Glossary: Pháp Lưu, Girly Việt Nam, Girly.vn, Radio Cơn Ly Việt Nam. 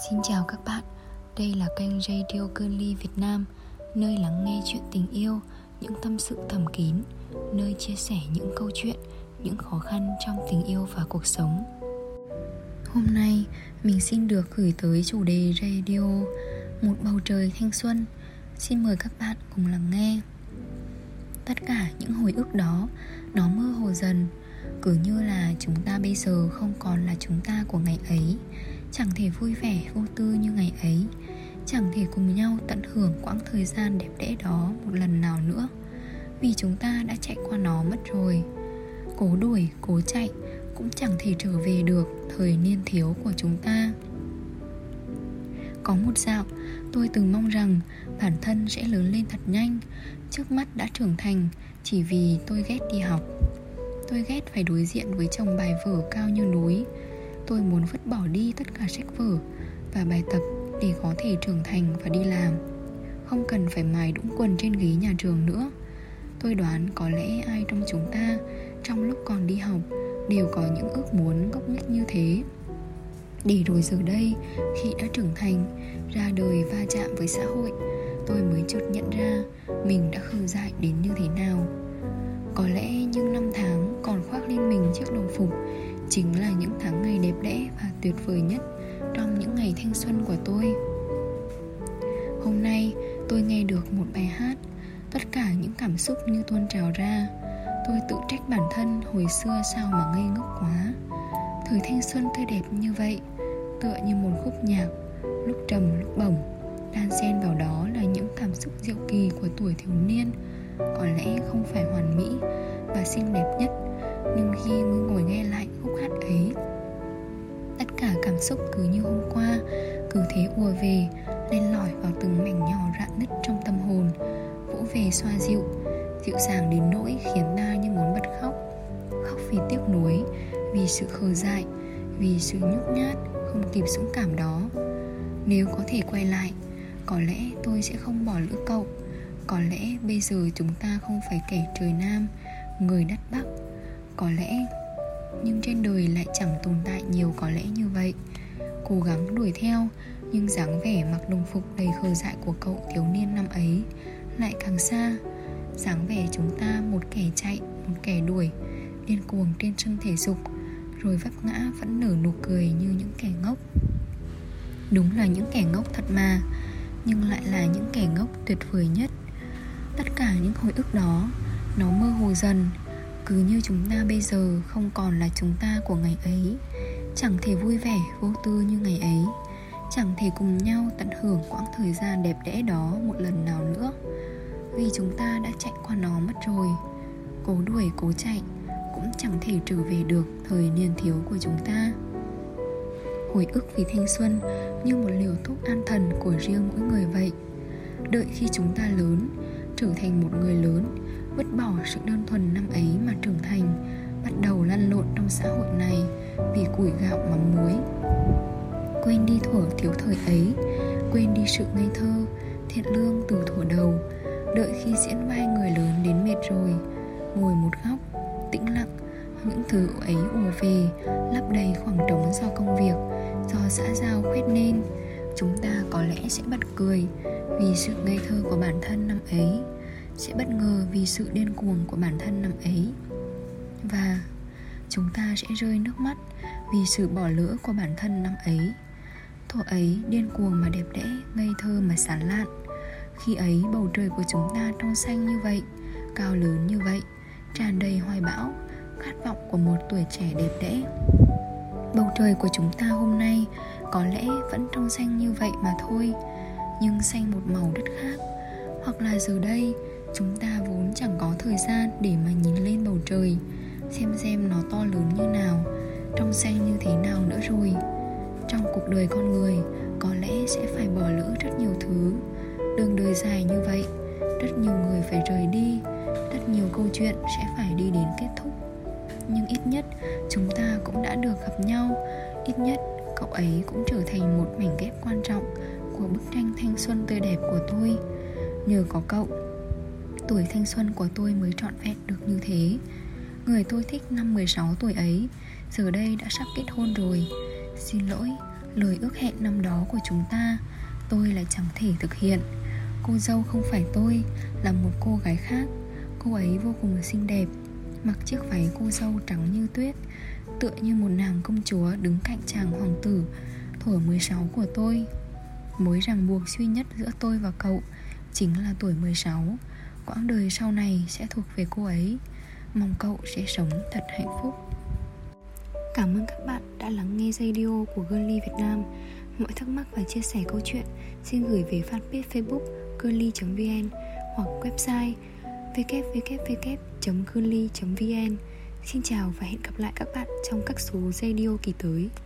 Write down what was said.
Xin chào các bạn, đây là kênh Radio Cơn Ly Việt Nam, nơi lắng nghe chuyện tình yêu, những tâm sự thầm kín, nơi chia sẻ những câu chuyện, những khó khăn trong tình yêu và cuộc sống. Hôm nay, mình xin được gửi tới chủ đề radio Một bầu trời thanh xuân. Xin mời các bạn cùng lắng nghe. Tất cả những hồi ức đó, nó mơ hồ dần, cứ như là chúng ta bây giờ không còn là chúng ta của ngày ấy. Chẳng thể vui vẻ vô tư như ngày ấy, chẳng thể cùng nhau tận hưởng quãng thời gian đẹp đẽ đó một lần nào nữa, vì chúng ta đã chạy qua nó mất rồi. Cố đuổi, cố chạy cũng chẳng thể trở về được thời niên thiếu của chúng ta. Có một dạo, tôi từng mong rằng bản thân sẽ lớn lên thật nhanh, trước mắt đã trưởng thành, chỉ vì tôi ghét đi học. Tôi ghét phải đối diện với chồng bài vở cao như núi. Tôi muốn vứt bỏ đi tất cả sách vở và bài tập để có thể trưởng thành và đi làm, không cần phải mài đũng quần trên ghế nhà trường nữa. Tôi đoán có lẽ ai trong chúng ta, trong lúc còn đi học, đều có những ước muốn ngốc nghếch như thế. Để rồi giờ đây, khi đã trưởng thành, ra đời va chạm với xã hội, tôi mới chợt nhận ra mình đã khờ dại đến như thế nào. Có lẽ những năm tháng còn khoác lên mình chiếc đồng phục chính là những tháng ngày đẹp đẽ và tuyệt vời nhất trong những ngày thanh xuân của tôi. Hôm nay tôi nghe được một bài hát, tất cả những cảm xúc như tuôn trào ra. Tôi tự trách bản thân hồi xưa sao mà ngây ngốc quá. Thời thanh xuân tươi đẹp như vậy, tựa như một khúc nhạc, lúc trầm lúc bổng, đan xen vào đó là những cảm xúc diệu kỳ của tuổi thiếu niên, có lẽ không phải hoàn mỹ và xinh đẹp nhất. Nhưng khi ngồi nghe lại khúc hát ấy, tất cả cảm xúc cứ như hôm qua, cứ thế ùa về, len lỏi vào từng mảnh nhỏ rạn nứt trong tâm hồn, vỗ về xoa dịu, dịu dàng đến nỗi khiến ta như muốn bật khóc. Khóc vì tiếc nuối, vì sự khờ dại, vì sự nhút nhát, không kịp dũng cảm đó. Nếu có thể quay lại, có lẽ tôi sẽ không bỏ lỡ cậu. Có lẽ bây giờ chúng ta không phải kẻ trời Nam, người đất Bắc. Có lẽ, nhưng trên đời lại chẳng tồn tại nhiều có lẽ như vậy. Cố gắng đuổi theo, nhưng dáng vẻ mặc đồng phục đầy khờ dại của cậu thiếu niên năm ấy lại càng xa. Dáng vẻ chúng ta một kẻ chạy, một kẻ đuổi, điên cuồng trên sân thể dục, rồi vấp ngã vẫn nở nụ cười như những kẻ ngốc. Đúng là những kẻ ngốc thật mà, nhưng lại là những kẻ ngốc tuyệt vời nhất. Tất cả những hồi ức đó, nó mơ hồ dần, cứ như chúng ta bây giờ không còn là chúng ta của ngày ấy, chẳng thể vui vẻ vô tư như ngày ấy, chẳng thể cùng nhau tận hưởng quãng thời gian đẹp đẽ đó một lần nào nữa, vì chúng ta đã chạy qua nó mất rồi. Cố đuổi cố chạy cũng chẳng thể trở về được thời niên thiếu của chúng ta. Hồi ức vì thanh xuân như một liều thuốc an thần của riêng mỗi người vậy. Đợi khi chúng ta lớn, trở thành một người lớn, vứt bỏ sự đơn thuần năm ấy mà trưởng thành, bắt đầu lăn lộn trong xã hội này vì củi gạo mắm muối. Quên đi thuở thiếu thời ấy, quên đi sự ngây thơ, thiện lương từ thuở đầu. Đợi khi diễn vai người lớn đến mệt rồi, ngồi một góc, tĩnh lặng, những thứ ấy ùa về, lấp đầy khoảng trống do công việc, do xã giao khuyết nên. Chúng ta có lẽ sẽ bật cười vì sự ngây thơ của bản thân năm ấy, sẽ bất ngờ vì sự điên cuồng của bản thân năm ấy, và chúng ta sẽ rơi nước mắt vì sự bỏ lỡ của bản thân năm ấy. Thuở ấy điên cuồng mà đẹp đẽ, ngây thơ mà sáng lạn. Khi ấy bầu trời của chúng ta trong xanh như vậy, cao lớn như vậy, tràn đầy hoài bão, khát vọng của một tuổi trẻ đẹp đẽ. Bầu trời của chúng ta hôm nay có lẽ vẫn trong xanh như vậy mà thôi, nhưng xanh một màu đất khác. Hoặc là giờ đây chúng ta vốn chẳng có thời gian để mà nhìn lên bầu trời, xem nó to lớn như nào, trong xanh như thế nào nữa rồi. Trong cuộc đời con người có lẽ sẽ phải bỏ lỡ rất nhiều thứ. Đường đời dài như vậy, rất nhiều người phải rời đi, rất nhiều câu chuyện sẽ phải đi đến kết thúc. Nhưng ít nhất chúng ta cũng đã được gặp nhau, ít nhất cậu ấy cũng trở thành một mảnh ghép quan trọng của bức tranh thanh xuân tươi đẹp của tôi. Nhờ có cậu, tuổi thanh xuân của tôi mới trọn vẹn được như thế. Người tôi thích năm 16 tuổi ấy giờ đây đã sắp kết hôn rồi. Xin lỗi lời ước hẹn năm đó của chúng ta, tôi lại chẳng thể thực hiện. Cô dâu không phải tôi, là một cô gái khác. Cô ấy vô cùng xinh đẹp, mặc chiếc váy cô dâu trắng như tuyết, tựa như một nàng công chúa đứng cạnh chàng hoàng tử tuổi 16 của tôi. Mối ràng buộc duy nhất giữa tôi và cậu chính là tuổi 16. Quãng đời sau này sẽ thuộc về cô ấy. Mong cậu sẽ sống thật hạnh phúc. Cảm ơn các bạn đã lắng nghe radio của Girly Việt Nam. Mọi thắc mắc và chia sẻ câu chuyện xin gửi về fanpage Facebook Girly.vn hoặc website www.girly.vn. Xin chào và hẹn gặp lại các bạn trong các số radio kỳ tới.